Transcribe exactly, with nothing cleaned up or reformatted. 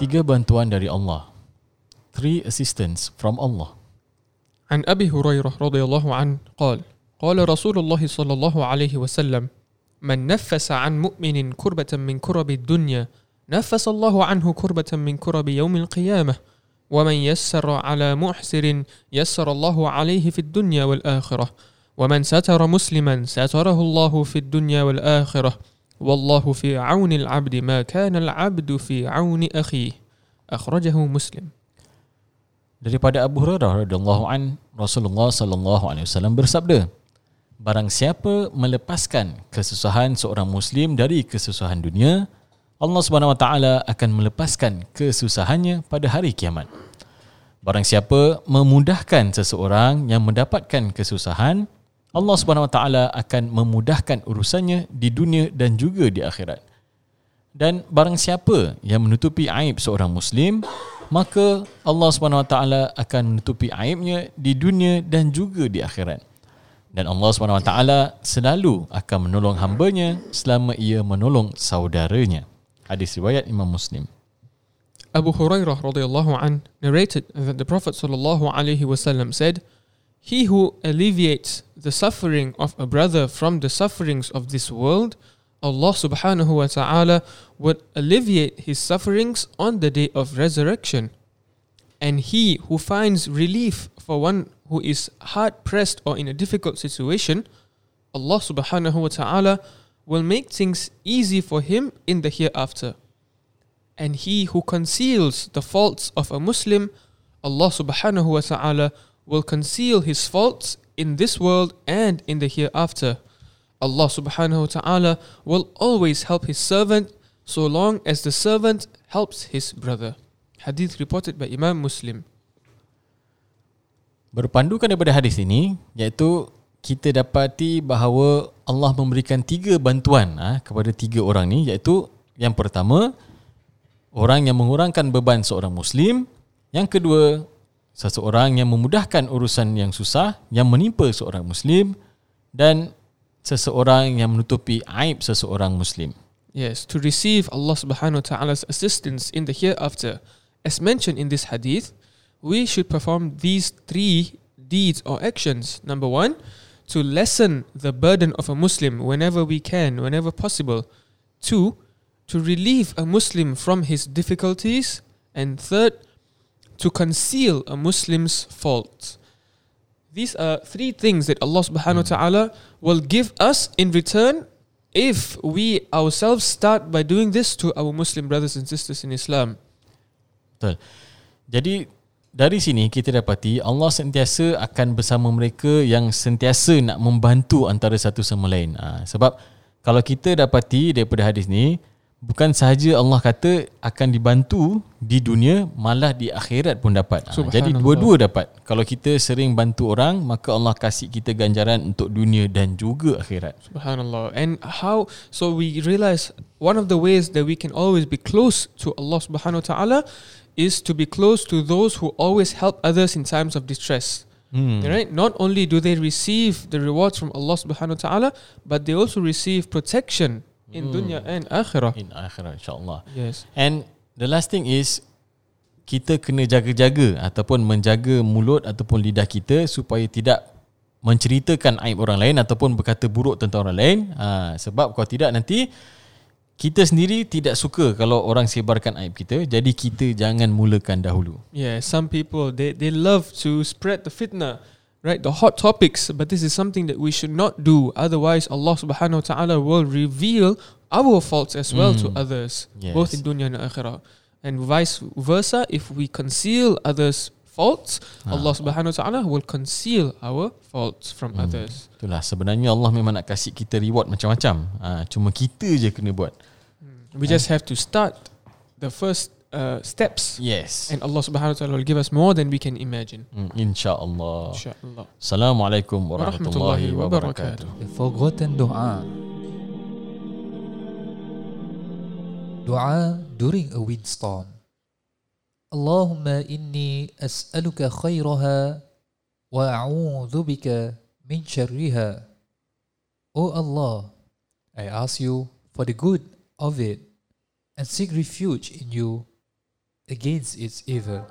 Tiga bantuan dari Allah. Three assistance from Allah. An Abi Hurairah radhiyallahu an qala qala Rasulullah sallallahu alaihi wasallam man naffasa an mu'minin kurbatan min kurabi dunya naffasa Allahu anhu kurbatan min kurabi yaumil qiyamah wa man yassara ala muhsirin yassara Allahu alaihi fid dunya wal akhirah wa man satara musliman satarahu Allahu fid dunya wal akhirah. Wallahu fi auni al-'abdi ma kana al-'abdu fi auni akhihi. Akhrajahu Muslim. Daripada Abu Hurairah radhiyallahu an, Rasulullah sallallahu alaihi wasallam bersabda, barang siapa melepaskan kesusahan seorang muslim dari kesusahan dunia, Allah Subhanahu Wa Ta'ala akan melepaskan kesusahannya pada hari kiamat. Barang siapa memudahkan seseorang yang mendapatkan kesusahan, Allah Subhanahu Wa Ta'ala akan memudahkan urusannya di dunia dan juga di akhirat. Dan barang siapa yang menutupi aib seorang muslim, maka Allah Subhanahu Wa Ta'ala akan menutupi aibnya di dunia dan juga di akhirat. Dan Allah Subhanahu Wa Ta'ala selalu akan menolong hambanya selama ia menolong saudaranya. Hadis riwayat Imam Muslim. Abu Hurairah radhiyallahu an narrated that the Prophet sallallahu alaihi wasallam said, "He who alleviates the suffering of a brother from the sufferings of this world, Allah subhanahu wa ta'ala would alleviate his sufferings on the day of resurrection. And he who finds relief for one who is hard-pressed or in a difficult situation, Allah subhanahu wa ta'ala will make things easy for him in the hereafter. And he who conceals the faults of a Muslim, Allah subhanahu wa ta'ala will conceal his faults in this world and in the hereafter. Allah subhanahu wa ta'ala will always help his servant so long as the servant helps his brother." Hadith reported by Imam Muslim. Berpandukan daripada hadis ini, iaitu kita dapati bahawa Allah memberikan tiga bantuan ha, kepada tiga orang ni, iaitu yang pertama, orang yang mengurangkan beban seorang Muslim. Yang kedua, seseorang yang memudahkan urusan yang susah yang menimpa seorang Muslim, dan seseorang yang menutupi aib seseorang Muslim. Yes, to receive Allah Subhanahu Wa Ta'ala's assistance in the hereafter, as mentioned in this hadith, we should perform these three deeds or actions. Number one, to lessen the burden of a Muslim whenever we can, whenever possible. Two, to relieve a Muslim from his difficulties. And third, to conceal a Muslim's fault. These are three things that Allah subhanahu wa ta'ala will give us in return if we ourselves start by doing this to our Muslim brothers and sisters in Islam. Betul. Jadi dari sini kita dapati Allah sentiasa akan bersama mereka yang sentiasa nak membantu antara satu sama lain. Ha, sebab kalau kita dapati daripada hadis ni, bukan sahaja Allah kata akan dibantu di dunia, malah di akhirat pun dapat. Ha, jadi dua-dua dapat. Kalau kita sering bantu orang, maka Allah kasih kita ganjaran untuk dunia dan juga akhirat. Subhanallah. And how, so we realize one of the ways that we can always be close to Allah Subhanahu Wa Ta'ala is to be close to those who always help others in times of distress. Hmm. Right? Not only do they receive the rewards from Allah Subhanahu Wa Ta'ala, but they also receive protection in dunya and akhirah. In akhirah, insyaAllah. Yes. And the last thing is, kita kena jaga-jaga ataupun menjaga mulut ataupun lidah kita supaya tidak menceritakan aib orang lain ataupun berkata buruk tentang orang lain. Ha, sebab kalau tidak nanti kita sendiri tidak suka kalau orang sebarkan aib kita. Jadi kita jangan mulakan dahulu. Yeah, some people they they love to spread the fitnah, right, the hot topics, but this is something that we should not do. Otherwise, Allah Subhanahu Wa Ta'ala will reveal our faults as well mm. to others, yes, both in dunya and akhirah. And vice versa, if we conceal others' faults, ha, Allah Subhanahu Wa Ta'ala will conceal our faults from mm. others. Itulah, sebenarnya Allah memang nak kasih kita reward macam-macam. Ha, cuma kita je kena buat. We ha. just have to start the first Uh, steps. Yes. And Allah Subhanahu Wa Ta'ala will give us more than we can imagine. Mm, InsyaAllah. InsyaAllah. Assalamu alaikum wa rahmatullahi wa barakatuh. The forgotten dua. Dua during a windstorm. Allahumma inni as'aluka khairaha wa a'udhu bika min sharriha. O Allah, I ask you for the good of it and seek refuge in you against its evil.